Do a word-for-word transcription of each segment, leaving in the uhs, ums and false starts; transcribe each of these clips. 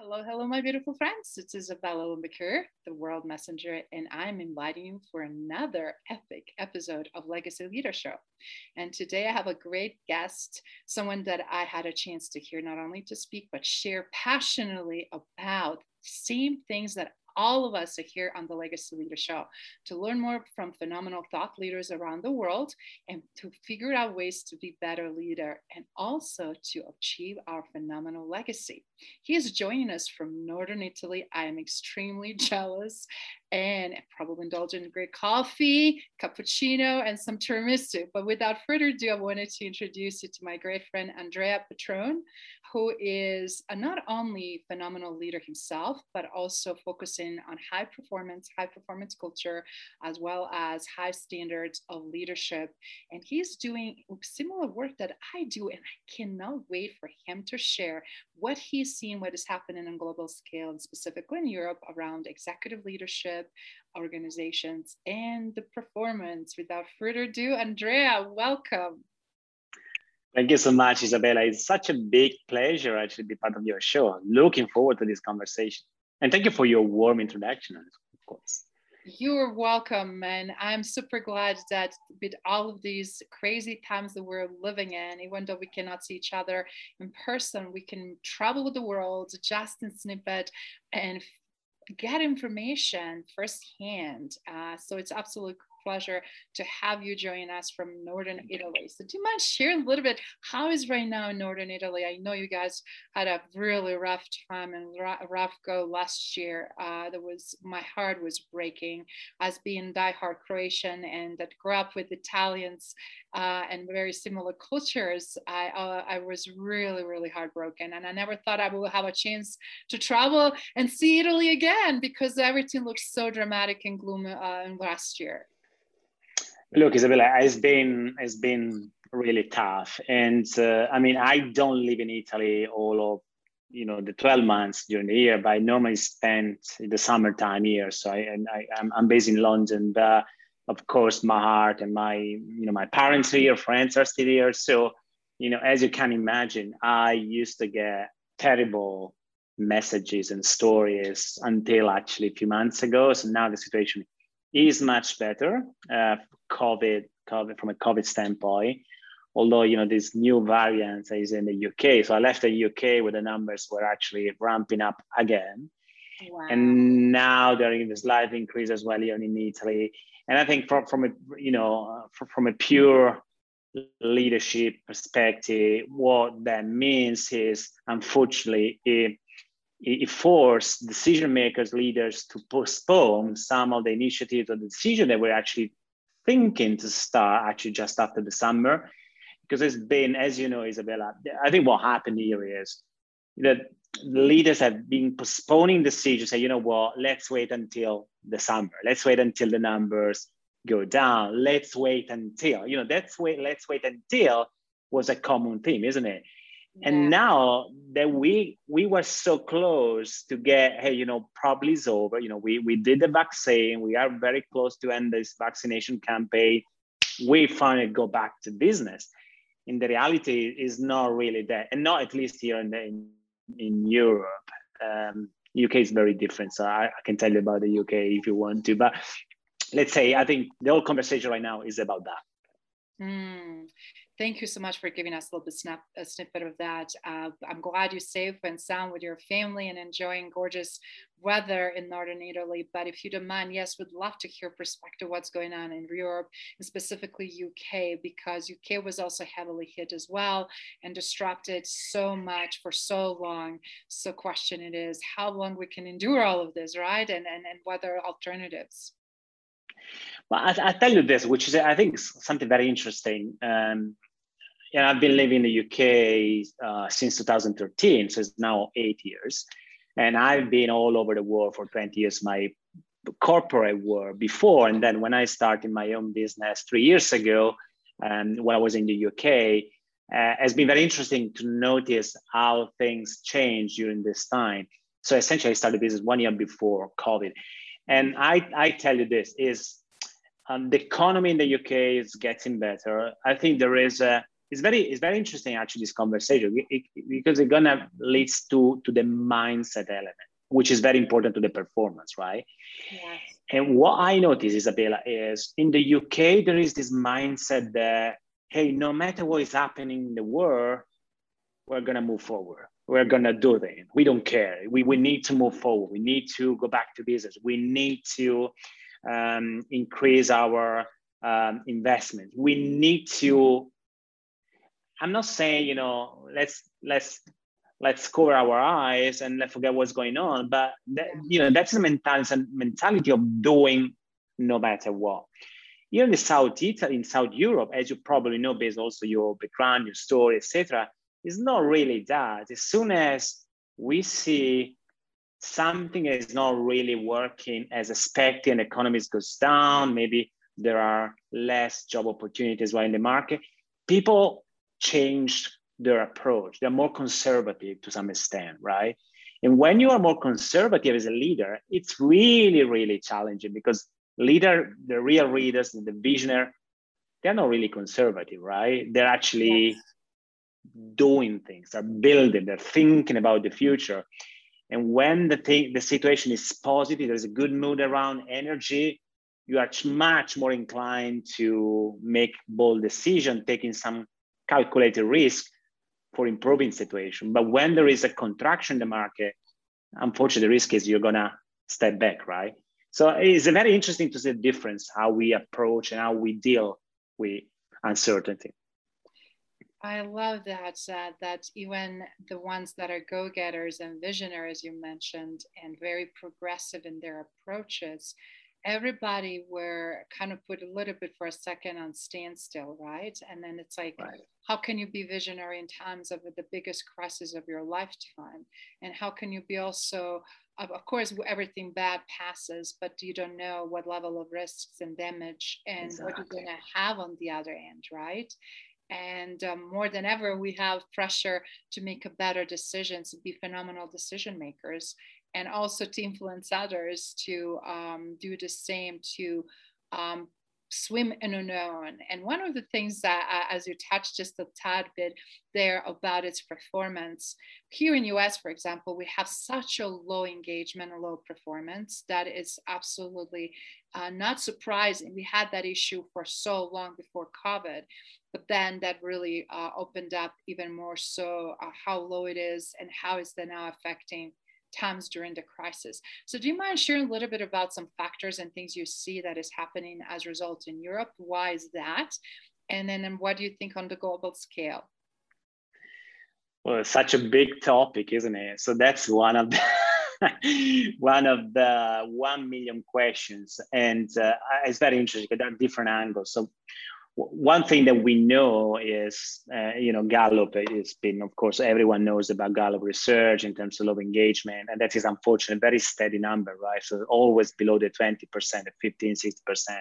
Hello, my beautiful friends. It's Isabella Lundberg, the World Messenger, and I'm inviting you for another epic episode of Legacy Leaders Show. And today I have a great guest, someone that I had a chance to hear not only to speak, but share passionately about the same things that all of us are here on the Legacy Leaders Show to learn more from phenomenal thought leaders around the world and to figure out ways to be better leader and also to achieve our phenomenal legacy. He is joining us from Northern Italy. I am extremely jealous and probably indulge in great coffee, cappuccino, and some tiramisu. But without further ado, I wanted to introduce you to my great friend, Andrea Petrone, who is a not only phenomenal leader himself, but also focusing on high performance, high performance culture, as well as high standards of leadership. And he's doing similar work that I do, and I cannot wait for him to share what he's seeing, what is happening on global scale, and specifically in Europe around executive leadership, organizations, and the performance. Without further ado, Andrea, welcome. Thank you so much, Isabella. It's such a big pleasure actually to be part of your show. Looking forward to this conversation. And thank you for your warm introduction, of course. You're welcome, and I'm super glad that with all of these crazy times that we're living in, even though we cannot see each other in person, we can travel the world just in snippet and get information firsthand. Uh, so it's an absolute pleasure to have you join us from Northern Italy. So do you mind sharing a little bit, how is right now in Northern Italy? I know you guys had a really rough time and a rough go last year. Uh, there was, my heart was breaking as being diehard Croatian and that grew up with Italians uh, and very similar cultures. I, uh, I was really, really heartbroken. And I never thought I would have a chance to travel and see Italy again because everything looked so dramatic and gloomy uh, last year. Look, Isabella, it's been it's been really tough, and uh, I mean, I don't live in Italy all of you know the twelve months during the year, but I normally spend the summertime here. So I and I I'm, I'm based in London, but of course, my heart and my you know my parents are here, friends are still here. So you know, as you can imagine, I used to get terrible messages and stories until actually a few months ago. So now the situation is much better. Uh, COVID, COVID from a COVID standpoint, although you know this new variant is in the U K, so I left the U K where the numbers were actually ramping up again, wow. And now there is this slight increase as well here in Italy. And I think from from a you know from a pure leadership perspective, what that means is unfortunately it, it forced decision makers, leaders to postpone some of the initiatives or the decision that were actually thinking to start actually just after the summer, because it's been, as you know, Isabella, I think what happened here is that leaders have been postponing decisions, say, you know what, let's wait until the summer, let's wait until the numbers go down, let's wait until, you know, that's wait, let's wait until was a common theme, isn't it? Yeah. And now that we we were so close to get, hey, you know, probably it's over. You know, we we did the vaccine. We are very close to end this vaccination campaign. We finally go back to business. And the reality is not really that, and not at least here in the, in, in Europe. Um, U K is very different. So I, I can tell you about the U K if you want to. But let's say I think the whole conversation right now is about that. Mm. Thank you so much for giving us a little bit snap, a snippet of that. Uh, I'm glad you're safe and sound with your family and enjoying gorgeous weather in Northern Italy. But if you don't mind, yes, we'd love to hear perspective what's going on in Europe, and specifically U K, because U K was also heavily hit as well and disrupted so much for so long. So question it is how long we can endure all of this, right? And, and, and what are alternatives? Well, I, I tell you this, which is, I think, something very interesting. Um, and I've been living in the U K uh, since two thousand thirteen, so it's now eight years. And I've been all over the world for twenty years, my corporate world before. And then when I started my own business three years ago, and um, when I was in the U K, uh, it's been very interesting to notice how things change during this time. So essentially I started business one year before COVID. And I, I tell you this is, um, the economy in the U K is getting better. I think there is a, It's very, it's very interesting, actually, this conversation, it, it, because it's going to lead to, to the mindset element, which is very important to the performance, right? Yes. And what I notice, Isabella, is in the U K, there is this mindset that, hey, no matter what is happening in the world, we're going to move forward. We're going to do that. We don't care. We, we need to move forward. We need to go back to business. We need to um, increase our um, investment. We need to... I'm not saying, you know, let's let's let's cover our eyes and let's forget what's going on, but that, you know, that's the mentality mentality of doing no matter what. Here in the South Italy, in South Europe, as you probably know, based also your background, your story, et cetera, it's not really that. As soon as we see something is not really working as expected, and economies goes down, maybe there are less job opportunities right in the market, people changed their approach. They're more conservative to some extent, right? And when you are more conservative as a leader, it's really, really challenging because leader, the real leaders, the visionary, they're not really conservative, right? They're actually yes. doing things, they're building, they're thinking about the future. And when the thing, the situation is positive, there's a good mood around, energy, you are much more inclined to make bold decisions, taking some calculated risk for improving situation. But when there is a contraction in the market, unfortunately, the risk is you're gonna step back, right? So it's a very interesting to see the difference, how we approach and how we deal with uncertainty. I love that, uh, that even the ones that are go-getters and visionaries, you mentioned, and very progressive in their approaches, everybody were kind of put a little bit for a second on standstill, right? And then it's like, right. How can you be visionary in times of the biggest crisis of your lifetime? And how can you be also, of course, everything bad passes, but you don't know what level of risks and damage and exactly. what you're going to have on the other end, right? And um, more than ever, we have pressure to make a better decisions, to be phenomenal decision makers, and also to influence others to um, do the same, to um, swim in unknown. And one of the things that, uh, as you touched just a tad bit there about its performance, here in U S, for example, we have such a low engagement, a low performance that is absolutely uh, not surprising. We had that issue for so long before COVID, but then that really uh, opened up even more so uh, how low it is and how is that now affecting times during the crisis. So do you mind sharing a little bit about some factors and things you see that is happening as a result in Europe? Why is that? And then and what do you think on the global scale? Well, it's such a big topic, isn't it? So that's one of the, one of the one million questions. And uh, it's very interesting because there are different angles. So one thing that we know is, uh, you know, Gallup has been, of course, everyone knows about Gallup research in terms of low engagement, and that is unfortunately very steady number, right? So always below the twenty percent, the fifteen, sixty percent.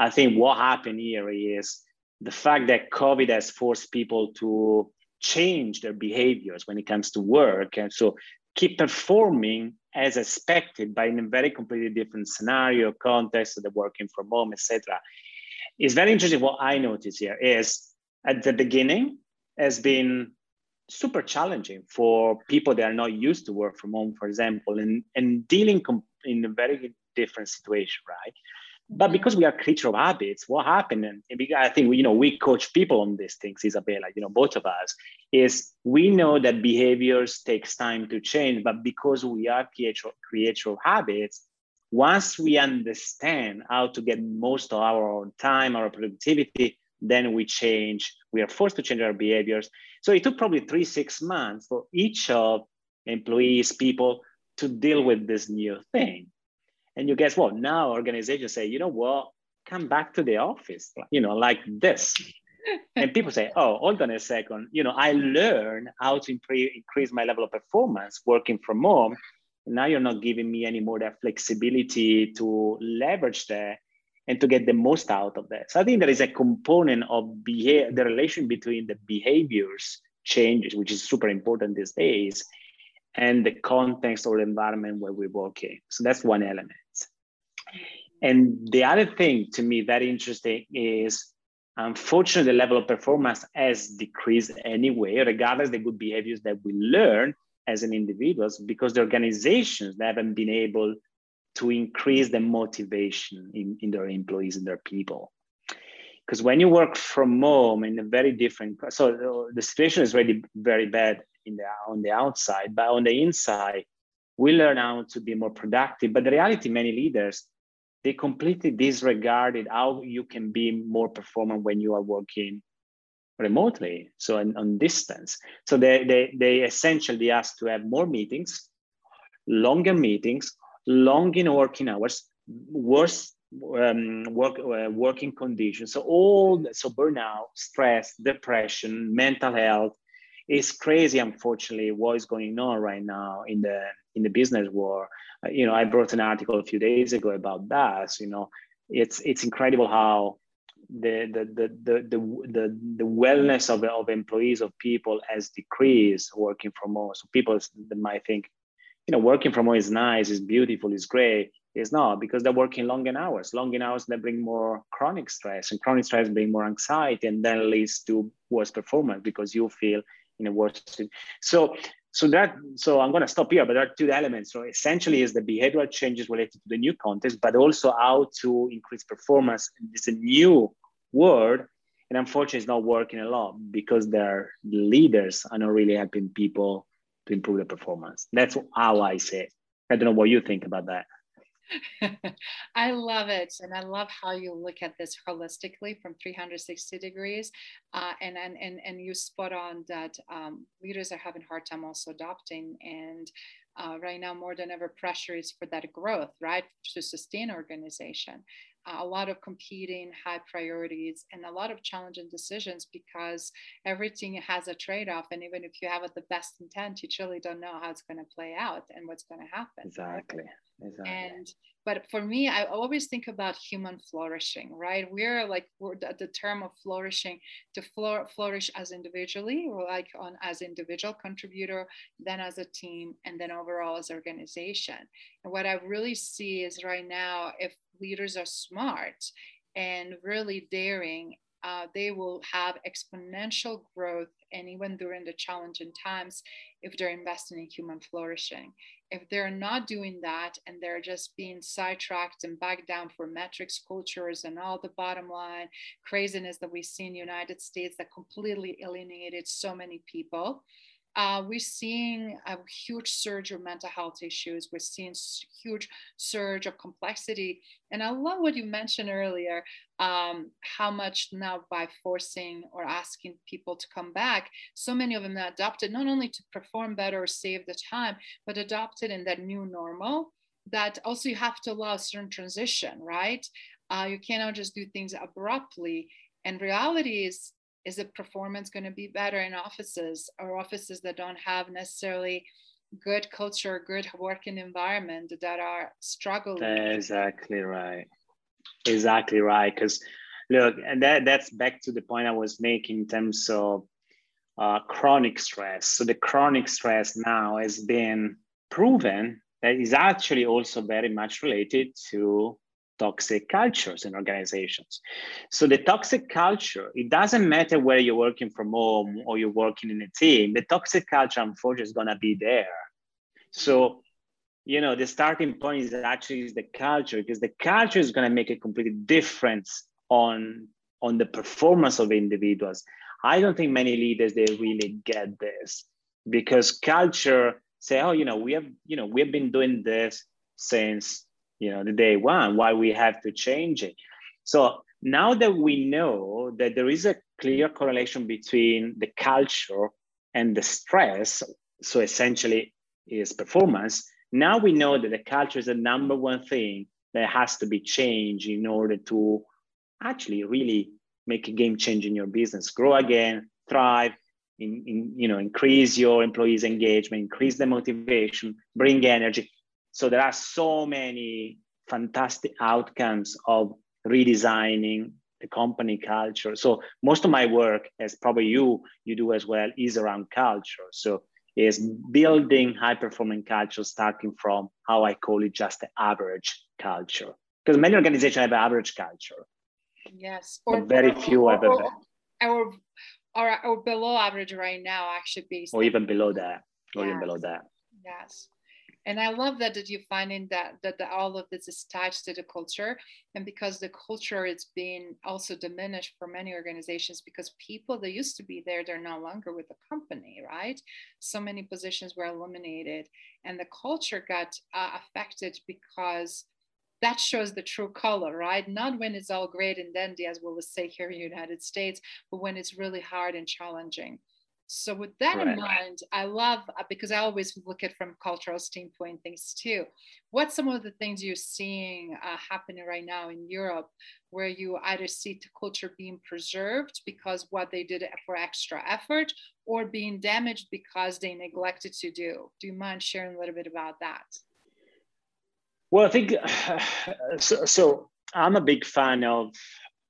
I think what happened here is the fact that COVID has forced people to change their behaviors when it comes to work. And so keep performing as expected, but in a very completely different scenario, context of the working from home, et cetera. It's very interesting what I noticed here is at the beginning has been super challenging for people that are not used to work from home, for example, and, and dealing com- in a very different situation, right? But because we are creature of habits, what happened, and I think we, you know, we coach people on these things, Isabella, you know, both of us, is we know that behaviors takes time to change, but because we are creature, creature of habits, once we understand how to get most of our own time, our productivity, then we change. We are forced to change our behaviors. So it took probably three, six months for each of employees, people to deal with this new thing. And you guess what? Now organizations say, you know what? Come back to the office, you know, like this. And people say, oh, hold on a second. You know, I learned how to improve, increase my level of performance working from home. Now you're not giving me any more that flexibility to leverage that and to get the most out of that. So I think there is a component of behavior, the relation between the behaviors changes, which is super important these days, and the context or environment where we're working. So that's one element. And the other thing to me very interesting is, unfortunately, the level of performance has decreased anyway, regardless of the good behaviors that we learn as an individuals, because the organizations haven't been able to increase the motivation in, in their employees and their people. Because when you work from home in a very different, so the situation is really very bad in the, on the outside, but on the inside, we learn how to be more productive. But the reality, many leaders, they completely disregarded how you can be more performant when you are working remotely, so on, on distance. So they, they, they essentially asked to have more meetings, longer meetings, longer working hours, worse um, work, uh, working conditions. So all, so burnout, stress, depression, mental health, it's crazy, unfortunately, what is going on right now in the in the business world. You know, I wrote an article a few days ago about that. So, you know, it's it's incredible how the the the the the the, the wellness of, of employees, of people, has decreased working from home. So people might think, you know, working from home is nice, is beautiful, is great. It's not, because they're working long hours. Long hours that bring more chronic stress, and chronic stress bring more anxiety, and then leads to worse performance because you feel in a worse. So, so that, so I'm going to stop here, but there are two elements. So essentially is the behavioral changes related to the new context, but also how to increase performance. It's a new word, and unfortunately it's not working a lot because their leaders are not really helping people to improve their performance. That's how I say it. I don't know what you think about that. I love it. And I love how you look at this holistically from three hundred sixty degrees. Uh, and, and, and, and you spot on that um, leaders are having a hard time also adopting. And uh, right now, more than ever, pressure is for that growth, right? To sustain organization. Uh, a lot of competing high priorities and a lot of challenging decisions, because everything has a trade-off. And even if you have the best intent, you truly don't know how it's going to play out and what's going to happen. Exactly. Right? Exactly. And but for me, I always think about human flourishing, right? We're like we're the, the term of flourishing, to flour, flourish as individually, or like on as individual contributor, then as a team, and then overall as organization. And what I really see is right now, if leaders are smart and really daring, uh, they will have exponential growth. And even during the challenging times, if they're investing in human flourishing. If they're not doing that and they're just being sidetracked and back down for metrics, cultures, and all the bottom line craziness that we see in the United States that completely alienated so many people, uh, we're seeing a huge surge of mental health issues. We're seeing a huge surge of complexity. And I love what you mentioned earlier, um, how much now by forcing or asking people to come back, so many of them are adopted not only to perform better or save the time, but adopted in that new normal, that also you have to allow a certain transition, right? Uh, you cannot just do things abruptly. And reality is, is the performance going to be better in offices or offices that don't have necessarily good culture, good working environment, that are struggling? Exactly right. Exactly right. Because look, and that, that's back to the point I was making in terms of uh, chronic stress. So the chronic stress now has been proven that is actually also very much related to toxic cultures in organizations. So the toxic culture, it doesn't matter where you're working from home or you're working in a team, the toxic culture, unfortunately, is going to be there. So, you know, the starting point is actually the culture, because the culture is going to make a complete difference on, on the performance of individuals. I don't think many leaders, they really get this, because culture say, oh, you know, we have, you know, we have been doing this since, you know, the day one, why we have to change it. So now that we know that there is a clear correlation between the culture and the stress, so essentially is performance, now we know that the culture is the number one thing that has to be changed in order to actually really make a game change in your business, grow again, thrive, in, in, you know, increase your employees' engagement, increase the motivation, bring energy. So there are so many fantastic outcomes of redesigning the company culture. So most of my work, as probably you, you do as well, is around culture. So is building high-performing culture, starting from how I call it just the average culture. Because many organizations have an average culture. Yes. Or but very few have a... Or, or, or below average right now, actually. Based or on even below that. Or yes. even below that. Yes. And I love that, that you're finding that, that the, all of this is attached to the culture. And because the culture is being also diminished for many organizations, because people that used to be there, they're no longer with the company, right? So many positions were eliminated and the culture got uh, affected, because that shows the true color, right? Not when it's all great and dandy, as we'll say here in the United States, but when it's really hard and challenging. So with that right. in mind, I love, because I always look at from cultural standpoint things too. What's some of the things you're seeing uh, happening right now in Europe, where you either see the culture being preserved because what they did for extra effort, or being damaged because they neglected to do? Do you mind sharing a little bit about that? Well, I think, uh, so, so I'm a big fan of,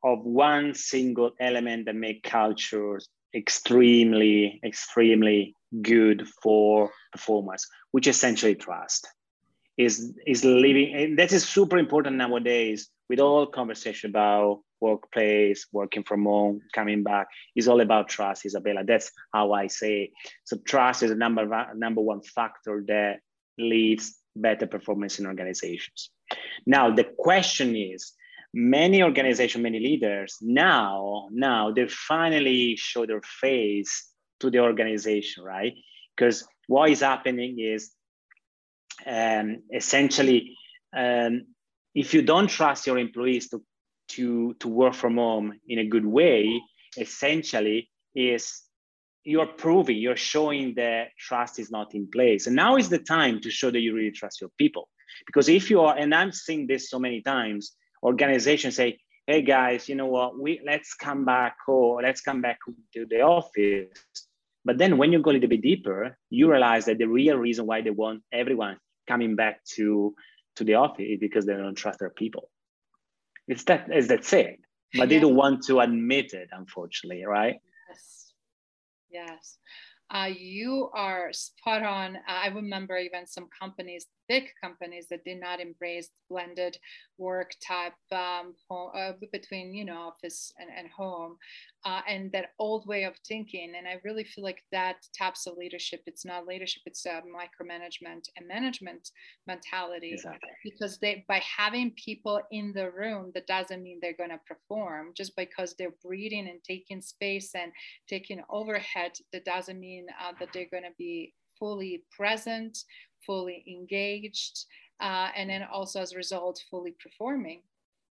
of one single element that makes cultures extremely, extremely good for performance, which essentially trust is, is living. And that is super important nowadays with all conversation about workplace, working from home, coming back, is all about trust, Isabella. That's how I say it. So trust is a number, number one factor that leads better performance in organizations. Now, the question is, many organizations, many leaders, now, now they finally show their face to the organization, right? Because what is happening is um, essentially, um, if you don't trust your employees to, to, to work from home in a good way, essentially is you're proving, you're showing that trust is not in place. And now is the time to show that you really trust your people. Because if you are, and I'm seeing this so many times, organizations say, hey guys, you know what, we let's come back or let's come back to the office. But then when you go a little bit deeper, you realize that the real reason why they want everyone coming back to, to the office is because they don't trust their people. It's that, it's that saying, but they don't want to admit it, unfortunately, right? Yes, yes. Uh, you are spot on. I remember even some companies, big companies, that did not embrace blended work type um, home, uh, between, you know, office and, and home, uh, and that old way of thinking. And I really feel like that taps of leadership. It's not leadership, it's a micromanagement and management mentality. Exactly. Because they, by having people in the room, that doesn't mean they're going to perform. Just because they're breathing and taking space and taking overhead, that doesn't mean Uh, that they're going to be fully present, fully engaged, uh, and then also as a result, fully performing.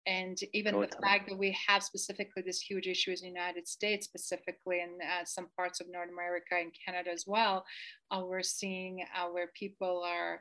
And even the fact that we have specifically this huge issue in the United States, specifically in uh, some parts of North America and Canada as well, uh, we're seeing uh, where people are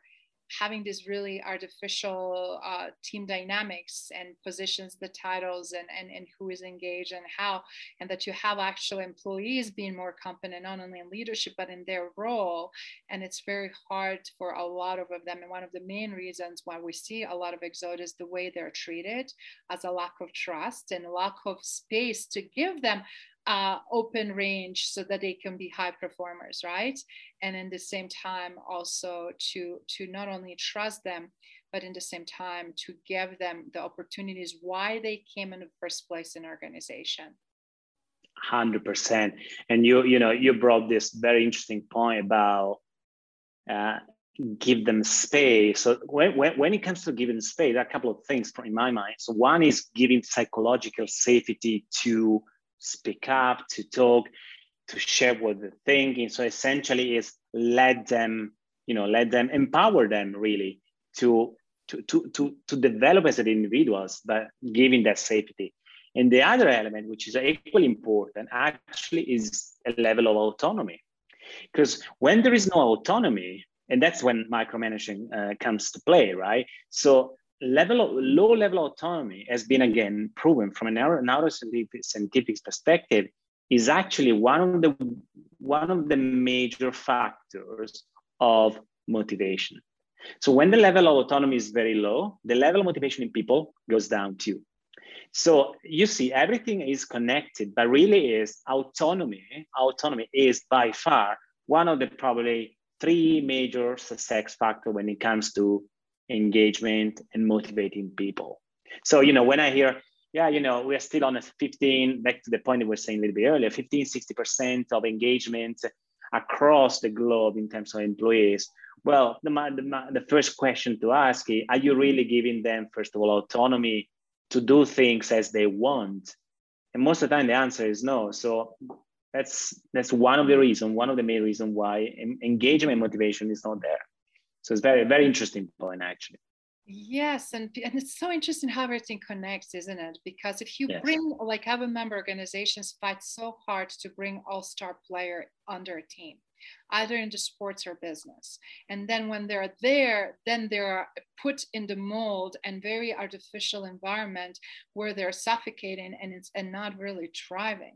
having these really artificial uh, team dynamics and positions, the titles and, and, and who is engaged and how, and that you have actual employees being more competent, not only in leadership, but in their role. And it's very hard for a lot of them. And one of the main reasons why we see a lot of exodus is the way they're treated, as a lack of trust and a lack of space to give them Uh, open range so that they can be high performers, right? And in the same time also to to not only trust them, but in the same time to give them the opportunities why they came in the first place in organization. one hundred percent. And you you know you brought this very interesting point about uh, give them space. So when, when, when it comes to giving space, there are a couple of things in my mind. So one is giving psychological safety to speak up, to talk, to share what they're thinking. So essentially is let them, you know, let them, empower them really to, to, to, to, to develop as individuals, but giving that safety. And the other element, which is equally important, actually is a level of autonomy. Because when there is no autonomy, and that's when micromanaging uh, comes to play, right? So level of low level autonomy has been again proven from a neuroscientific perspective is actually one of the one of the major factors of motivation. So when the level of autonomy is very low, the level of motivation in people goes down too. So you see, everything is connected, but really is autonomy. Autonomy is by far one of the probably three major success factors when it comes to engagement and motivating people. So, you know, when I hear, yeah, you know, we're still on a fifteen, back to the point we were saying a little bit earlier, fifteen, sixty percent of engagement across the globe in terms of employees. Well, the, the, the first question to ask is, are you really giving them, first of all, autonomy to do things as they want? And most of the time the answer is no. So that's that's one of the reasons, one of the main reasons why engagement motivation is not there. So it's very, very interesting point, actually. Yes, and, and it's so interesting how everything connects, isn't it? Because if you yes. bring, like I remember organizations fight so hard to bring all-star player under a team, either into sports or business. And then when they're there, then they're put in the mold and very artificial environment where they're suffocating and it's and not really thriving.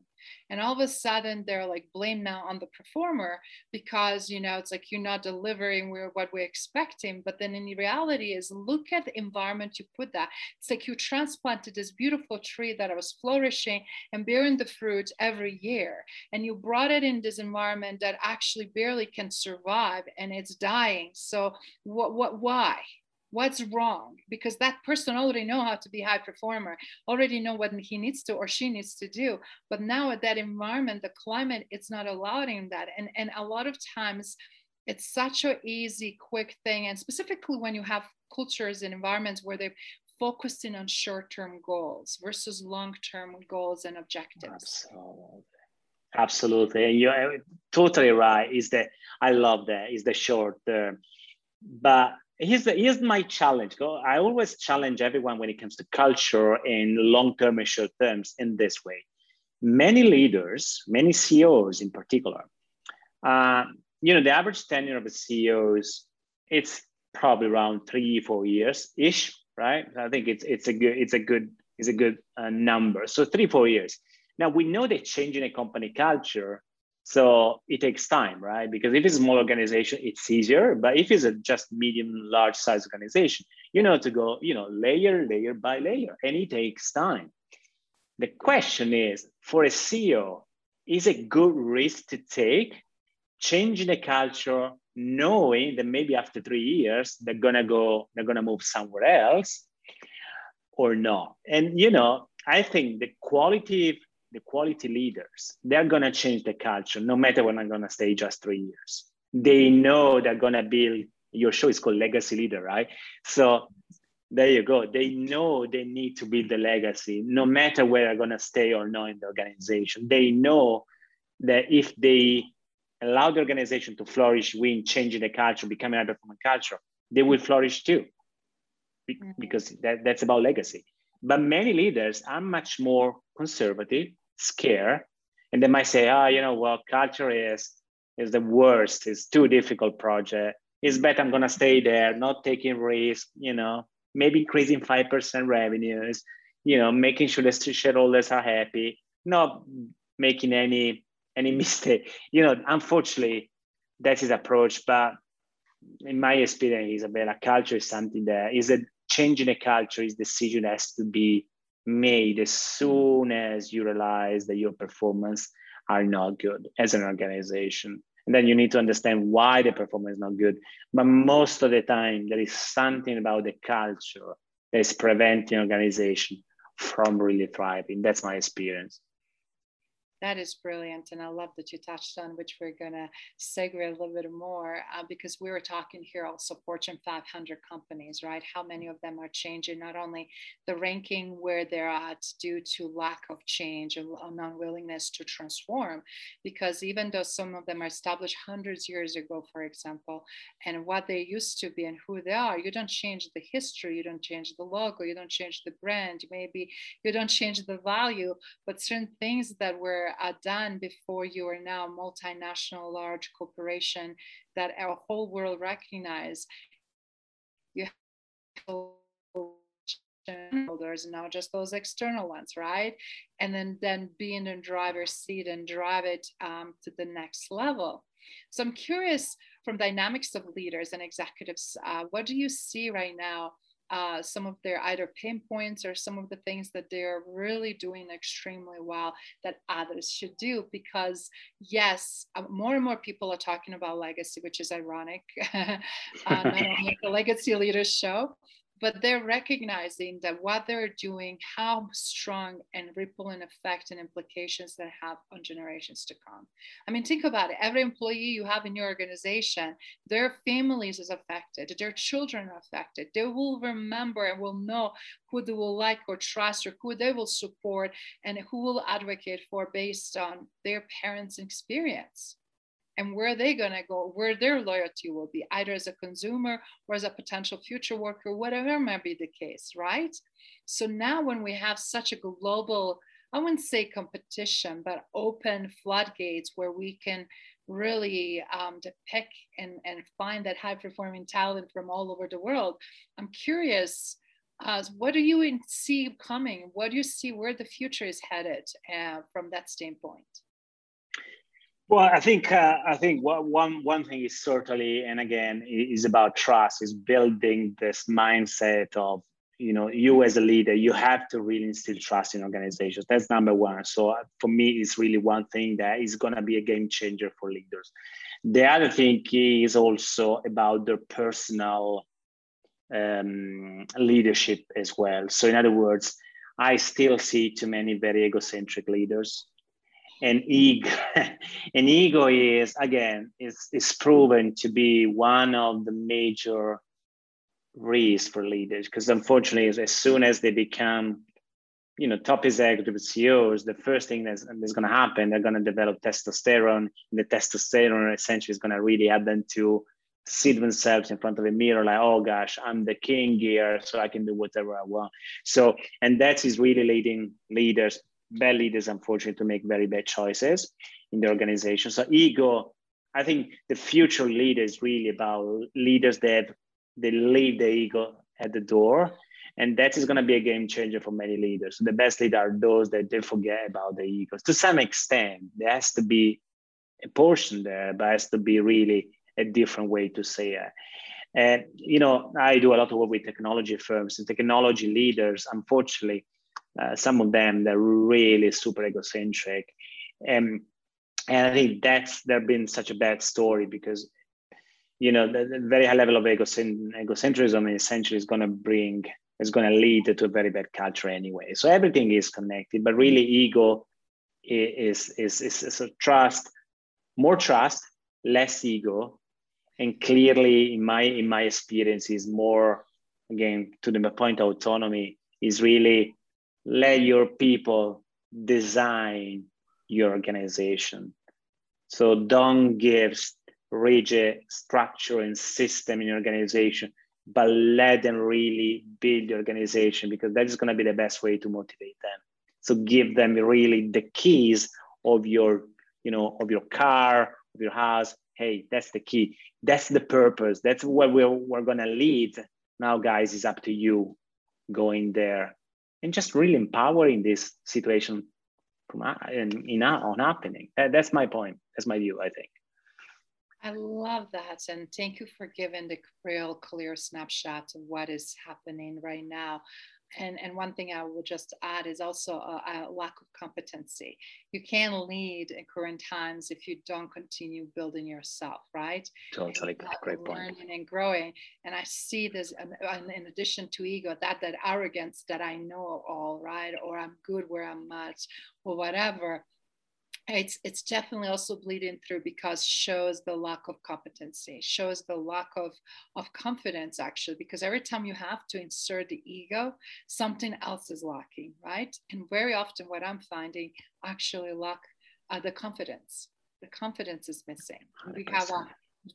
And all of a sudden they're like blamed now on the performer because, you know, it's like you're not delivering what we're expecting. But then in reality is look at the environment you put that. It's like you transplanted this beautiful tree that was flourishing and bearing the fruit every year. And you brought it in this environment that actually barely can survive and it's dying. So what, what, why? What's wrong? Because that person already know how to be high performer, already know what he needs to or she needs to do. But now at that environment, the climate, it's not allowing that. And, and a lot of times it's such an easy, quick thing. And specifically when you have cultures and environments where they're focusing on short-term goals versus long-term goals and objectives. Absolutely. Absolutely. And you're totally right. Is that I love that. Is the short term. But Here's, the, here's my challenge. I always challenge everyone when it comes to culture in long-term and short terms in this way. Many leaders, many C E Os in particular, uh, you know, the average tenure of a C E O is, it's probably around three, four years-ish, right? I think it's, it's a good, it's a good, it's a good uh, number. So three, four years. Now we know that changing a company culture, so it takes time, right? Because if it's a small organization, it's easier. But if it's a just medium, large size organization, you know, to go, you know, layer, layer by layer, and it takes time. The question is, for a C E O, is it a good risk to take changing the culture, knowing that maybe after three years, they're gonna go, they're gonna move somewhere else or not? And, you know, I think the quality of the quality leaders, they're going to change the culture no matter when I'm going to stay just three years. They know they're going to build, your show is called Legacy Leader, right? So there you go. They know they need to build the legacy no matter where they're going to stay or not in the organization. They know that if they allow the organization to flourish, win, changing the culture, becoming a performance culture, they will flourish too because that, that's about legacy. But many leaders are much more conservative, scared, and they might say, oh, you know, well, culture is, is the worst. It's too difficult project. It's better I'm going to stay there, not taking risk, you know, maybe increasing five percent revenues, you know, making sure the shareholders are happy, not making any, any mistake. You know, unfortunately, that's his approach. But in my experience, Isabella, culture is something that is a changing a culture is decision has to be made as soon as you realize that your performance are not good as an organization. And then you need to understand why the performance is not good. But most of the time, there is something about the culture that is preventing organization from really thriving. That's my experience. That is brilliant. And I love that you touched on, which we're going to segue a little bit more uh, because we were talking here also Fortune five hundred companies, right? How many of them are changing, not only the ranking where they're at due to lack of change and unwillingness to transform, because even though some of them are established hundreds of years ago, for example, and what they used to be and who they are, you don't change the history, you don't change the logo, you don't change the brand, maybe you don't change the value, but certain things that were are done before you are now multinational large corporation that our whole world recognize. You have to stakeholders and not just those external ones, right? And then, then be in the driver's seat and drive it um, to the next level. So I'm curious, from dynamics of leaders and executives, uh, what do you see right now? Uh, some of their either pain points or some of the things that they're really doing extremely well that others should do, because yes, more and more people are talking about legacy, which is ironic, uh, not only the Legacy Leaders Show, but they're recognizing that what they're doing, how strong and ripple and effect and implications that have on generations to come. I mean, think about it. Every employee you have in your organization, their families is affected, their children are affected. They will remember and will know who they will like or trust or who they will support and who will advocate for based on their parents' experience. And where are they going to go, where their loyalty will be, either as a consumer or as a potential future worker, whatever might be the case, right? So now when we have such a global, I wouldn't say competition, but open floodgates where we can really um, depict and, and find that high-performing talent from all over the world, I'm curious, uh, what do you see coming? What do you see where the future is headed uh, from that standpoint? Well, I think uh, I think one one thing is certainly, and again, is about trust. Is building this mindset of, you know, you as a leader, you have to really instill trust in organizations. That's number one. So for me, it's really one thing that is going to be a game changer for leaders. The other thing is also about their personal um, leadership as well. So in other words, I still see too many very egocentric leaders. And ego, and ego is, again, is, is proven to be one of the major risks for leaders, because unfortunately, as soon as they become, you know, top executive C E Os, the first thing that's, that's going to happen, they're going to develop testosterone. And the testosterone essentially is going to really help them to see themselves in front of a mirror, like, oh gosh, I'm the king here, so I can do whatever I want. So, and that is really leading leaders, bad leaders, unfortunately, to make very bad choices in the organization. So ego, I think the future leader is really about leaders that they leave the ego at the door. And that is going to be a game changer for many leaders. So the best leaders are those that they forget about the egos. To some extent, there has to be a portion there, but it has to be really a different way to say it. And, you know, I do a lot of work with technology firms and technology leaders, unfortunately, Uh, some of them, they're really super egocentric. Um, and I think that's, there have been such a bad story because, you know, the, the very high level of egocent- egocentrism essentially is going to bring, is going to lead to a very bad culture anyway. So everything is connected, but really ego is, is, is, is a trust, more trust, less ego. And clearly in my, in my experience is more, again, to the point of autonomy, is really, let your people design your organization. So don't give rigid structure and system in your organization, but let them really build the organization, because that is going to be the best way to motivate them. So give them really the keys of your, you know, of your car, of your house. Hey, that's the key. That's the purpose. That's what we're, we're going to lead. Now, guys, it's up to you going there. And just really empowering this situation from in, in on happening. That, that's my point. That's my view, I think. I love that. And thank you for giving the real clear snapshot of what is happening right now. And, and one thing I would just add is also a, a lack of competency. You can't lead in current times if you don't continue building yourself, right? Totally, great point. Learning and growing. And I see this, and in addition to ego, that that arrogance that I know all, right? Or I'm good where I'm at, or whatever. It's, it's definitely also bleeding through because shows the lack of competency, shows the lack of, of confidence, actually, because every time you have to insert the ego, something else is lacking, right? And very often what I'm finding actually lack uh, the confidence. The confidence is missing. We have a,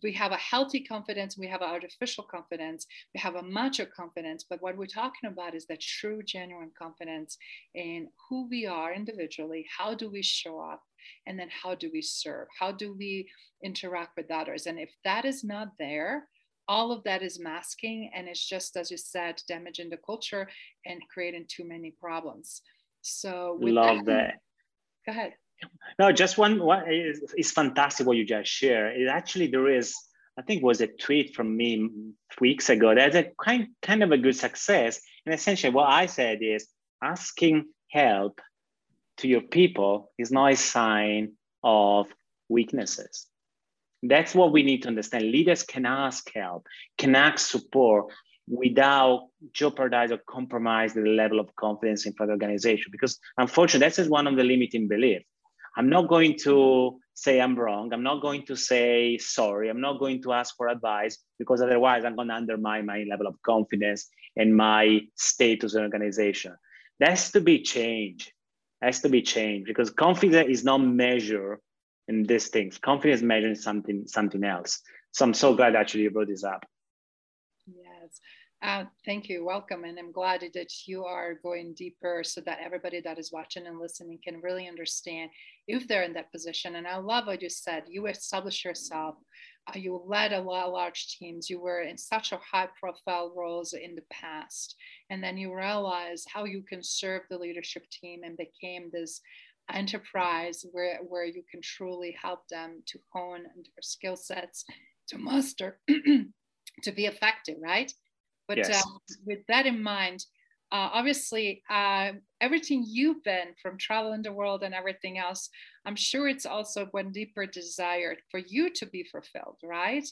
we have a healthy confidence, we have an artificial confidence, we have a macho confidence, but what we're talking about is that true, genuine confidence in who we are individually, how do we show up, and then how do we serve? How do we interact with others? And if that is not there, all of that is masking, and it's just, as you said, damaging the culture and creating too many problems. So with love that, that. Go ahead. No, just one, one is, is fantastic what you just shared. It actually, there is, I think it was a tweet from me weeks ago. That's a kind, kind of a good success. And essentially what I said is, asking help to your people is not a sign of weaknesses. That's what we need to understand. Leaders can ask help, can ask support without jeopardizing or compromising the level of confidence in the organization. Because unfortunately, that's one of the limiting beliefs. I'm not going to say I'm wrong. I'm not going to say sorry. I'm not going to ask for advice, because otherwise I'm going to undermine my level of confidence and my status in the organization. That has to be changed. That has to be changed, because confidence is not measured in these things. Confidence measuring something, something else. So I'm so glad actually you brought this up. Yes, uh, thank you, welcome. And I'm glad that you are going deeper so that everybody that is watching and listening can really understand if they're in that position. And I love what you said, you establish yourself, uh, you led a lot of large teams, you were in such a high profile roles in the past. And then you realize how you can serve the leadership team and became this enterprise where, where you can truly help them to hone their skill sets, to master, to be effective, right? But yes. um, with that in mind, uh, obviously, uh, everything you've been, from traveling the world and everything else, I'm sure it's also one deeper desire for you to be fulfilled, right?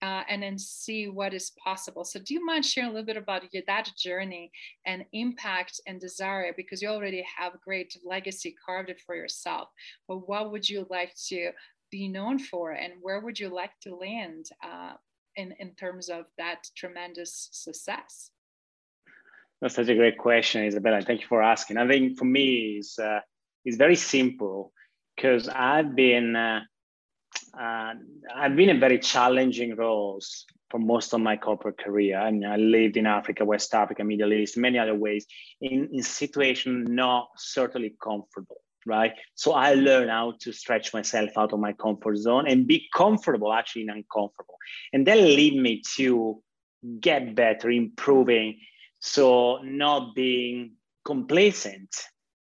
Uh, and then see what is possible. So do you mind sharing a little bit about that journey and impact and desire? Because you already have great legacy carved it for yourself. But what would you like to be known for? And where would you like to land uh, in, in terms of that tremendous success? That's such a great question, Isabella. Thank you for asking. I think for me, it's, uh, it's very simple, because I've been... Uh, Uh, I've been in very challenging roles for most of my corporate career. I mean, I lived in Africa, West Africa, Middle East, many other ways, in, in situations not certainly comfortable, right? So I learned how to stretch myself out of my comfort zone and be comfortable, actually, in uncomfortable. And that led me to get better, improving, so not being complacent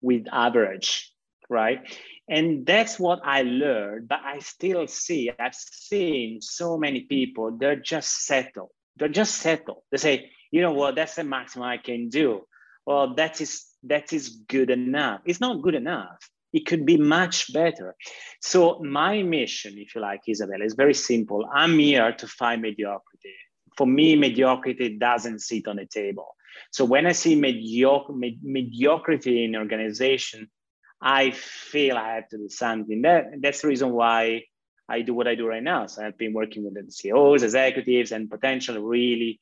with average. Right. And that's what I learned, but I still see, I've seen so many people, they're just settled. They're just settled. They say, you know what, that's the maximum I can do. Well, that is, that is good enough. It's not good enough. It could be much better. So my mission, if you like, Isabella, is very simple. I'm here to fight mediocrity. For me, mediocrity doesn't sit on the table. So when I see mediocre, med- mediocrity in an organization, I feel I have to do something. That, that's the reason why I do what I do right now. So I've been working with the C E Os, executives, and potential really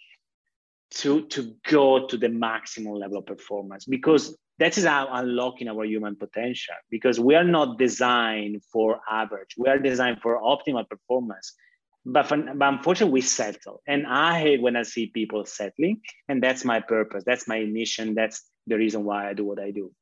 to, to go to the maximum level of performance, because that is how unlocking our human potential, because we are not designed for average. We are designed for optimal performance. But, for, but unfortunately, we settle. And I hate when I see people settling. And that's my purpose. That's my mission. That's the reason why I do what I do.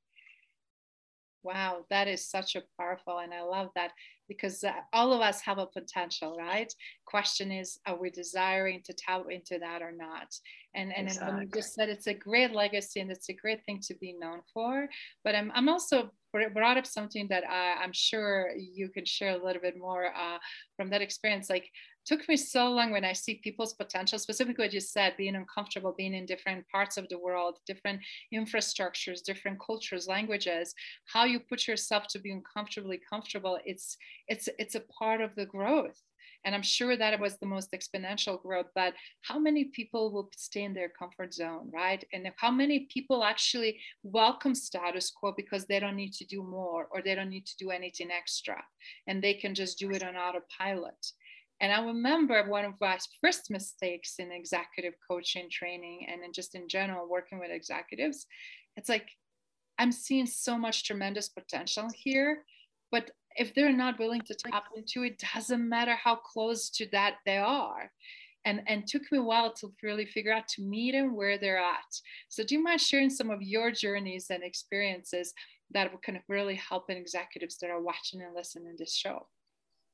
Wow, that is such a powerful, and I love that, because uh, all of us have a potential, right? Question is, are we desiring to tap into that or not? And and exactly. When you just said, it's a great legacy and it's a great thing to be known for. But I'm I'm also brought up something that I, I'm sure you can share a little bit more uh, from that experience. Like, took me so long when I see people's potential, specifically what you said, being uncomfortable, being in different parts of the world, different infrastructures, different cultures, languages, how you put yourself to be uncomfortably comfortable. It's, it's, it's a part of the growth. And I'm sure that it was the most exponential growth, but how many people will stay in their comfort zone, right? And how many people actually welcome status quo because they don't need to do more, or they don't need to do anything extra, and they can just do it on autopilot. And I remember one of my first mistakes in executive coaching training, and in just in general working with executives. It's like, I'm seeing so much tremendous potential here, but if they're not willing to tap into it, doesn't matter how close to that they are. And and took me a while to really figure out to meet them where they're at. So do you mind sharing some of your journeys and experiences that can really help executives that are watching and listening to this show?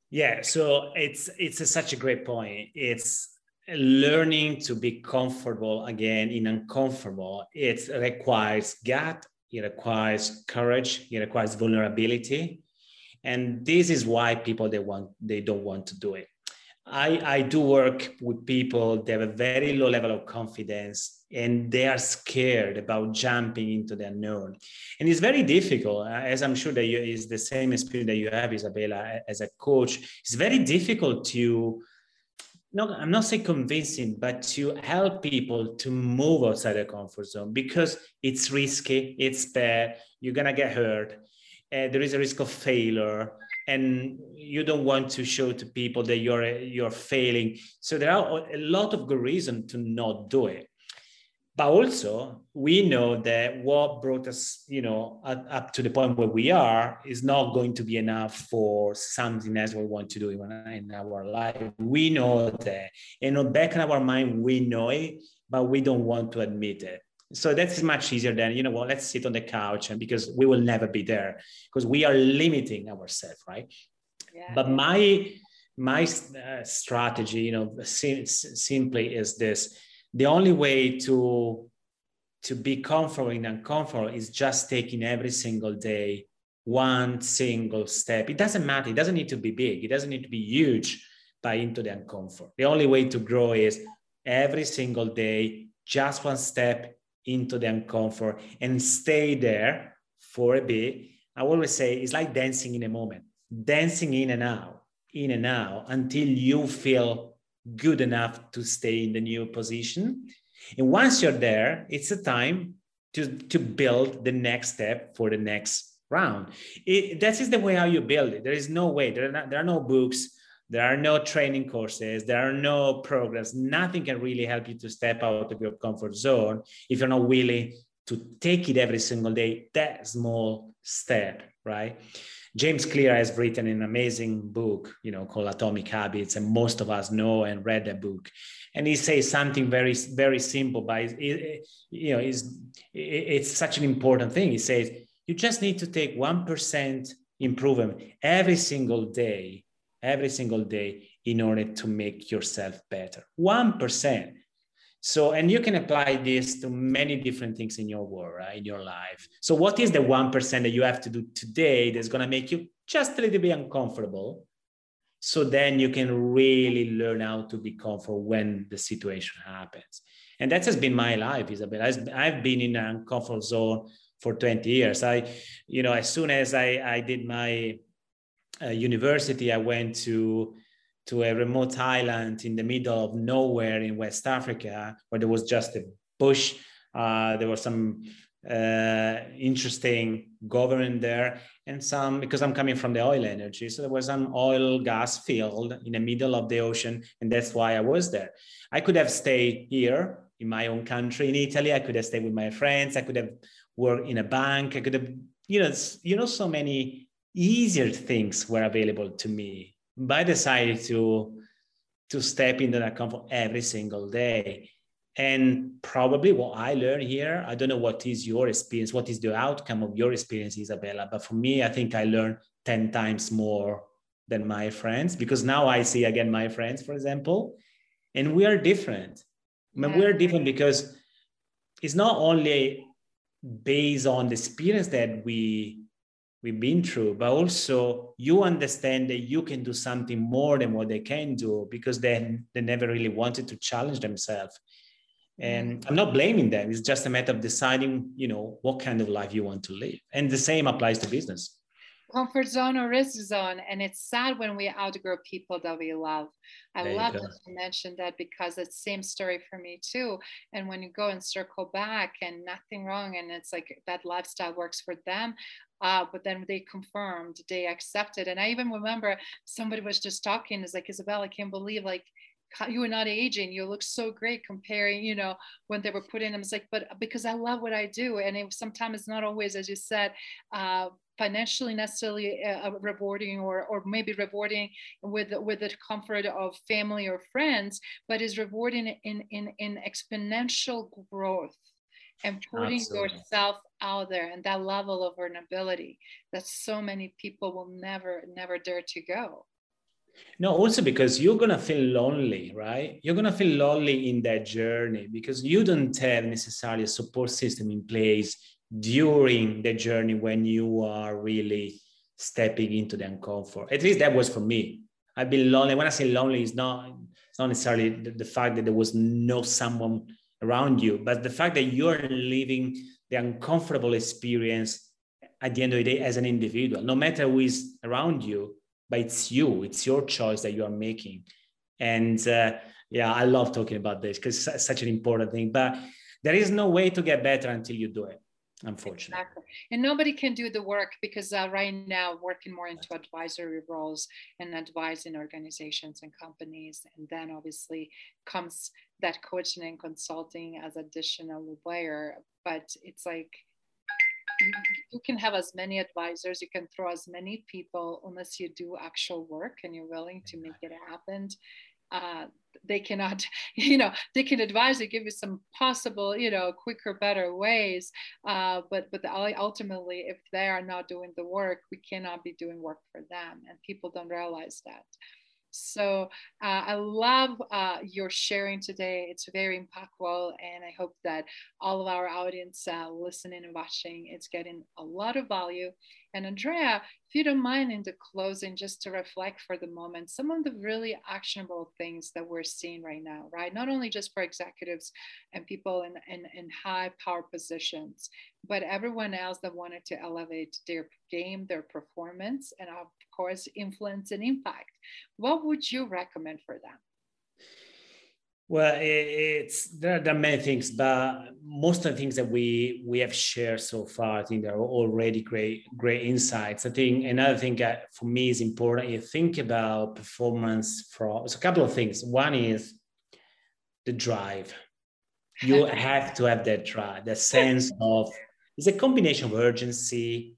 Yeah, so it's it's a, such a great point. It's learning to be comfortable again in uncomfortable, it requires gut, it requires courage, it requires vulnerability. And this is why people, they want, they don't want to do it. I, I do work with people, they have a very low level of confidence and they are scared about jumping into the unknown. And it's very difficult, as I'm sure that you, is the same experience that you have, Isabella, as a coach. It's very difficult to, no, I'm not saying convincing, but to help people to move outside their comfort zone because it's risky, it's bad, you're gonna get hurt. Uh, there is a risk of failure and you don't want to show to people that you're you're failing. So there are a lot of good reasons to not do it. But also we know that what brought us, you know, up, up to the point where we are is not going to be enough for something else we want to do in our life. We know that, you know, back in our mind, we know it, but we don't want to admit it. So that's much easier than, you know, well, let's sit on the couch and because we will never be there because we are limiting ourselves, right? Yeah. But my my uh, strategy, you know, sim- simply is this. The only way to, to be comfortable and uncomfortable is just taking every single day, one single step. It doesn't matter. It doesn't need to be big. It doesn't need to be huge, but into the uncomfort. The only way to grow is every single day, just one step into the uncomfort and stay there for a bit. I always say it's like dancing in a moment, dancing in and out, in and out until you feel good enough to stay in the new position. And once you're there, it's a time to, to build the next step for the next round. It, that is the way how you build it. There is no way, there are, not, there are no books, there are no training courses, there are no programs, nothing can really help you to step out of your comfort zone if you're not willing to take it every single day, that small step, right? James Clear has written an amazing book, you know, called Atomic Habits, and most of us know and read that book. And he says something very, very simple, but it, it, you know, it's, it, it's such an important thing. He says, you just need to take one percent improvement every single day every single day in order to make yourself better, one percent. So, and you can apply this to many different things in your world, right? In your life. So what is the one percent that you have to do today that's gonna make you just a little bit uncomfortable? So then you can really learn how to be comfortable when the situation happens. And that has been my life, Isabella. I've been in an uncomfortable zone for twenty years. I, you know, as soon as I, I did my, Uh, university, I went to to a remote island in the middle of nowhere in West Africa, where there was just a bush. Uh, there was some uh, interesting government there, and some, because I'm coming from the oil energy, so there was an oil gas field in the middle of the ocean, and that's why I was there. I could have stayed here in my own country, in Italy. I could have stayed with my friends. I could have worked in a bank. I could have, you know, you know, so many easier things were available to me, but I decided to, to step into that comfort every single day. And probably what I learned here, I don't know what is your experience, what is the outcome of your experience, Isabella, but for me, I think I learned ten times more than my friends, because now I see again my friends, for example, and we are different. I mean, we're different because it's not only based on the experience that we we've been through, but also you understand that you can do something more than what they can do because then they never really wanted to challenge themselves. And I'm not blaming them. It's just a matter of deciding, you know, what kind of life you want to live. And the same applies to business. Comfort zone or risk zone. And it's sad when we outgrow people that we love. I there love you that you mentioned that because it's the same story for me too. And when you go and circle back and nothing wrong, and it's like that lifestyle works for them. Uh, but then they confirmed, they accepted. And I even remember somebody was just talking, it's like, Isabella, I can't believe like you are not aging. You look so great comparing, you know, when they were putting them. It's like, but because I love what I do. And it, sometimes it's not always, as you said, uh, financially necessarily uh, rewarding or or maybe rewarding with with the comfort of family or friends, but is rewarding in in in exponential growth and putting Absolutely. Yourself out there and that level of vulnerability that so many people will never never dare to go. No, also because you're going to feel lonely, right? You're going to feel lonely in that journey because you don't have necessarily a support system in place during the journey when you are really stepping into the uncomfort. At least that was for me. I've been lonely. When I say lonely, it's not, it's not necessarily the, the fact that there was no someone around you, but the fact that you're living the uncomfortable experience at the end of the day as an individual, no matter who is around you. But it's you, it's your choice that you are making. And uh, yeah, I love talking about this because it's such an important thing, but there is no way to get better until you do it, unfortunately. Exactly. And nobody can do the work because uh, right now working more into advisory roles and advising organizations and companies. And then obviously comes that coaching and consulting as additional layer, but it's like, you can have as many advisors, you can throw as many people, unless you do actual work and you're willing to make it happen. Uh, they cannot, you know, they can advise you, give you some possible, you know, quicker, better ways. Uh, but but ultimately, if they are not doing the work, we cannot be doing work for them. And people don't realize that. So uh, I love uh, your sharing today. It's very impactful. And I hope that all of our audience uh, listening and watching, it's getting a lot of value. And Andrea, if you don't mind in the closing, just to reflect for the moment, some of the really actionable things that we're seeing right now, right? Not only just for executives and people in, in, in high power positions, but everyone else that wanted to elevate their game, their performance, and of course, influence and impact. What would you recommend for them? Well, it's there are, there are many things, but most of the things that we we have shared so far, I think they're already great, great insights. I think another thing that for me is important is think about performance from so a couple of things. One is the drive. You have to have that drive, that sense of it's a combination of urgency,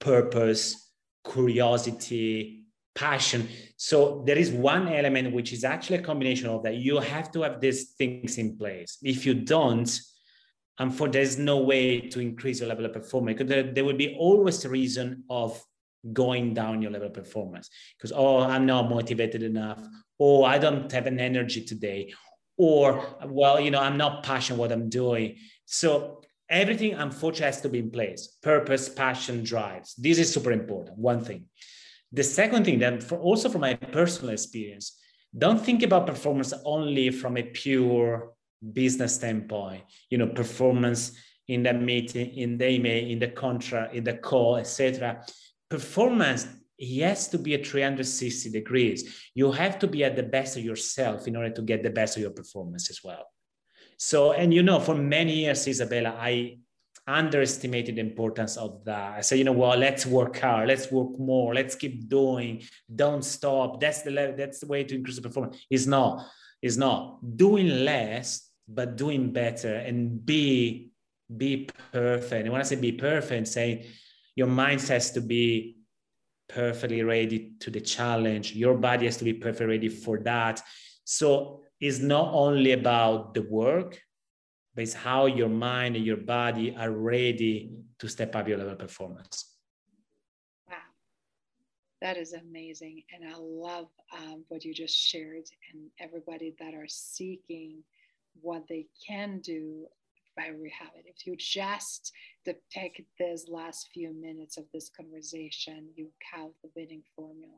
purpose, curiosity, passion. So there is one element which is actually a combination of that. You have to have these things in place. If you don't, um, for there's no way to increase your level of performance because there, there will be always a reason of going down your level of performance because, oh, I'm not motivated enough, or oh, I don't have an energy today, or, well, you know, I'm not passionate what I'm doing. So everything, unfortunately, has to be in place. Purpose, passion, drives. This is super important, one thing. The second thing that for also from my personal experience, don't think about performance only from a pure business standpoint, you know, performance in the meeting, in the email, in the contract, in the call, et cetera. Performance, it has to be at three hundred sixty degrees. You have to be at the best of yourself in order to get the best of your performance as well. So, and you know, for many years, Isabella, I underestimated the importance of that. I said, you know, well, let's work hard, let's work more, let's keep doing, don't stop. That's the le- that's the way to increase the performance. It's not, it's not doing less, but doing better and be be perfect. And when I say be perfect, say your mindset has to be perfectly ready to the challenge. Your body has to be perfectly ready for that. So it's not only about the work, but it's how your mind and your body are ready to step up your level of performance. Wow, that is amazing. And I love um, what you just shared, and everybody that are seeking what they can do by rehab. If you just depict these last few minutes of this conversation, you have the winning formula.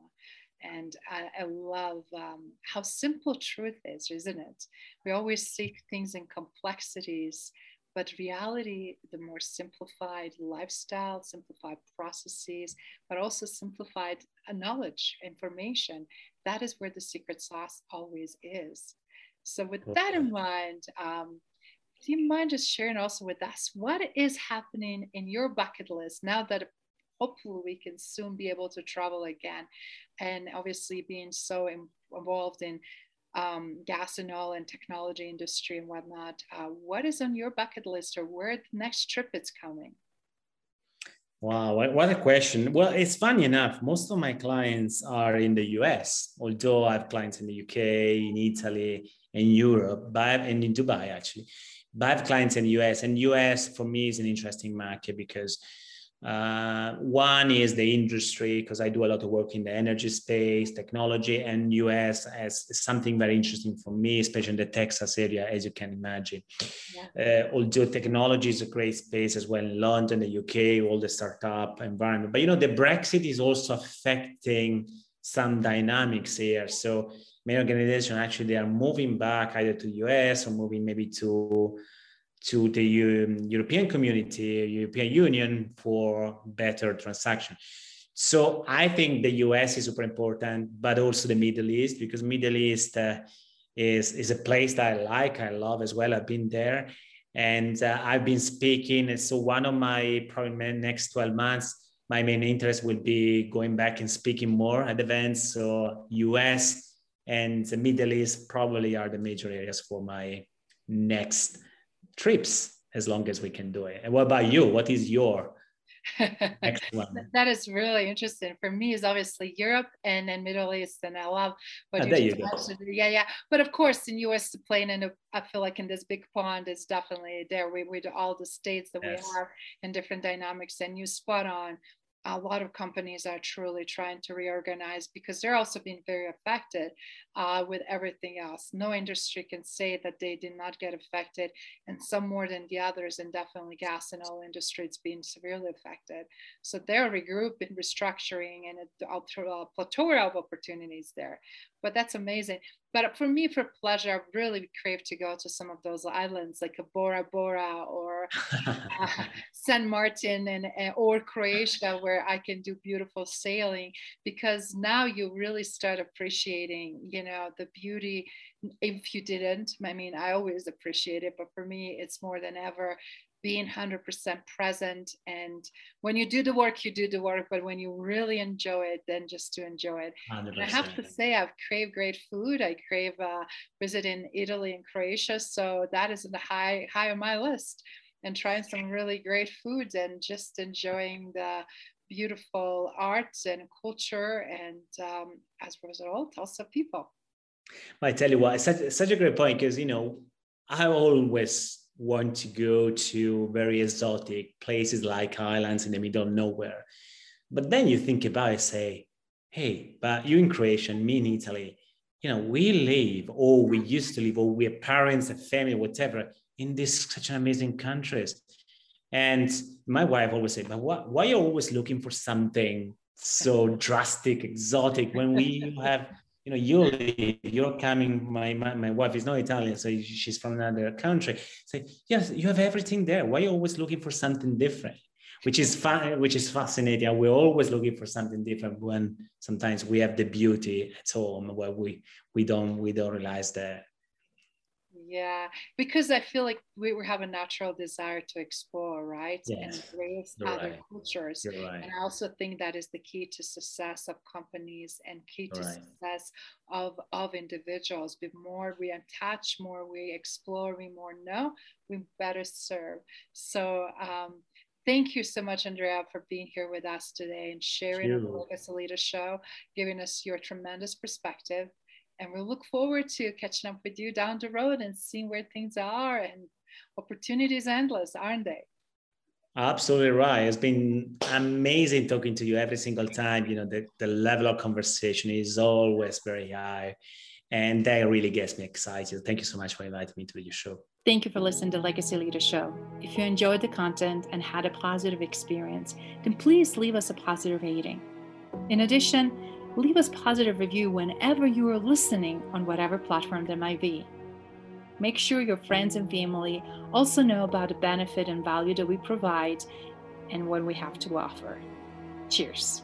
And I, I love um, how simple truth is, isn't it? We always seek things in complexities, but reality, the more simplified lifestyle, simplified processes, but also simplified knowledge, information, that is where the secret sauce always is. So with that in mind, um, do you mind just sharing also with us what is happening in your bucket list now that hopefully we can soon be able to travel again? And obviously being so involved in um, gas and oil and technology industry and whatnot, uh, what is on your bucket list or where the next trip is coming? Wow, what a question. Well, it's funny enough, most of my clients are in the U S, although I have clients in the U K, in Italy, in Europe, but, and in Dubai actually. But I have clients in the U S, and U S for me is an interesting market because Uh, one is the industry, because I do a lot of work in the energy space, technology, and U S as something very interesting for me, especially in the Texas area, as you can imagine. Yeah. Uh, although technology is a great space as well in London, the U K, all the startup environment. But, you know, the Brexit is also affecting some dynamics here. So many organizations actually, they are moving back either to U S or moving maybe to to the European community, European Union for better transaction. So I think the U S is super important, but also the Middle East, because Middle East uh, is, is a place that I like, I love as well. I've been there and uh, I've been speaking. And so one of my probably next twelve months, my main interest will be going back and speaking more at events. So U S and the Middle East probably are the major areas for my next trips, as long as we can do it. And what about you? What is your next one? That is really interesting. For me, is obviously Europe and then Middle East, and I love what ah, you, you mentioned. Yeah, yeah. But of course, in U S to play, and I feel like in this big pond is definitely there. We with all the states that yes. we are in different dynamics, and you spot on. A lot of companies are truly trying to reorganize because they're also being very affected uh, with everything else. No industry can say that they did not get affected, and some more than the others, and definitely gas and oil industry is being severely affected. So they're regrouping, restructuring, and a plethora of opportunities there. But that's amazing. But for me, for pleasure, I really crave to go to some of those islands, like Bora Bora or uh, San Martin, and or Croatia, where I can do beautiful sailing. Because now you really start appreciating, you know, the beauty. If you didn't, I mean, I always appreciate it, but for me, it's more than ever. Being one hundred percent present, and when you do the work, you do the work, but when you really enjoy it, then just to enjoy it. And I have to say, I've craved great food. I crave uh, visiting Italy and Croatia, so that is in the high high on my list, and trying some really great foods and just enjoying the beautiful arts and culture, and um, as well as all, also people. I tell you what, it's such, such a great point, because you know I always want to go to very exotic places like islands in the middle of nowhere. But then you think about it, say, hey, but you in Croatia, me in Italy, you know, we live, or we used to live, or we're parents, a family, whatever, in this such an amazing countries. And my wife always said, but why, why are you always looking for something so drastic, exotic, when we have, you know, you're, you're coming, my, my my wife is not Italian, so she's from another country. Say, yes, you have everything there. Why are you always looking for something different? Which is fun, which is fascinating. We're always looking for something different when sometimes we have the beauty at home where we, we don't we don't realize that. Yeah, because I feel like we have a natural desire to explore, right? Yes. And embrace You're other right. cultures. You're right. And I also think that is the key to success of companies and key You're to right. success of, of individuals. The more we attach, more we explore, we more know, we better serve. So um, thank you so much, Andrea, for being here with us today and sharing on the Legacy Leaders Show, giving us your tremendous perspective. And we look forward to catching up with you down the road and seeing where things are, and opportunities endless, aren't they? Absolutely right. It's been amazing talking to you every single time. You know, the, the level of conversation is always very high, and that really gets me excited. Thank you so much for inviting me to your show. Thank you for listening to Legacy Leaders Show. If you enjoyed the content and had a positive experience, then please leave us a positive rating. In addition, leave us positive review whenever you are listening on whatever platform there might be. Make sure your friends and family also know about the benefit and value that we provide and what we have to offer. Cheers.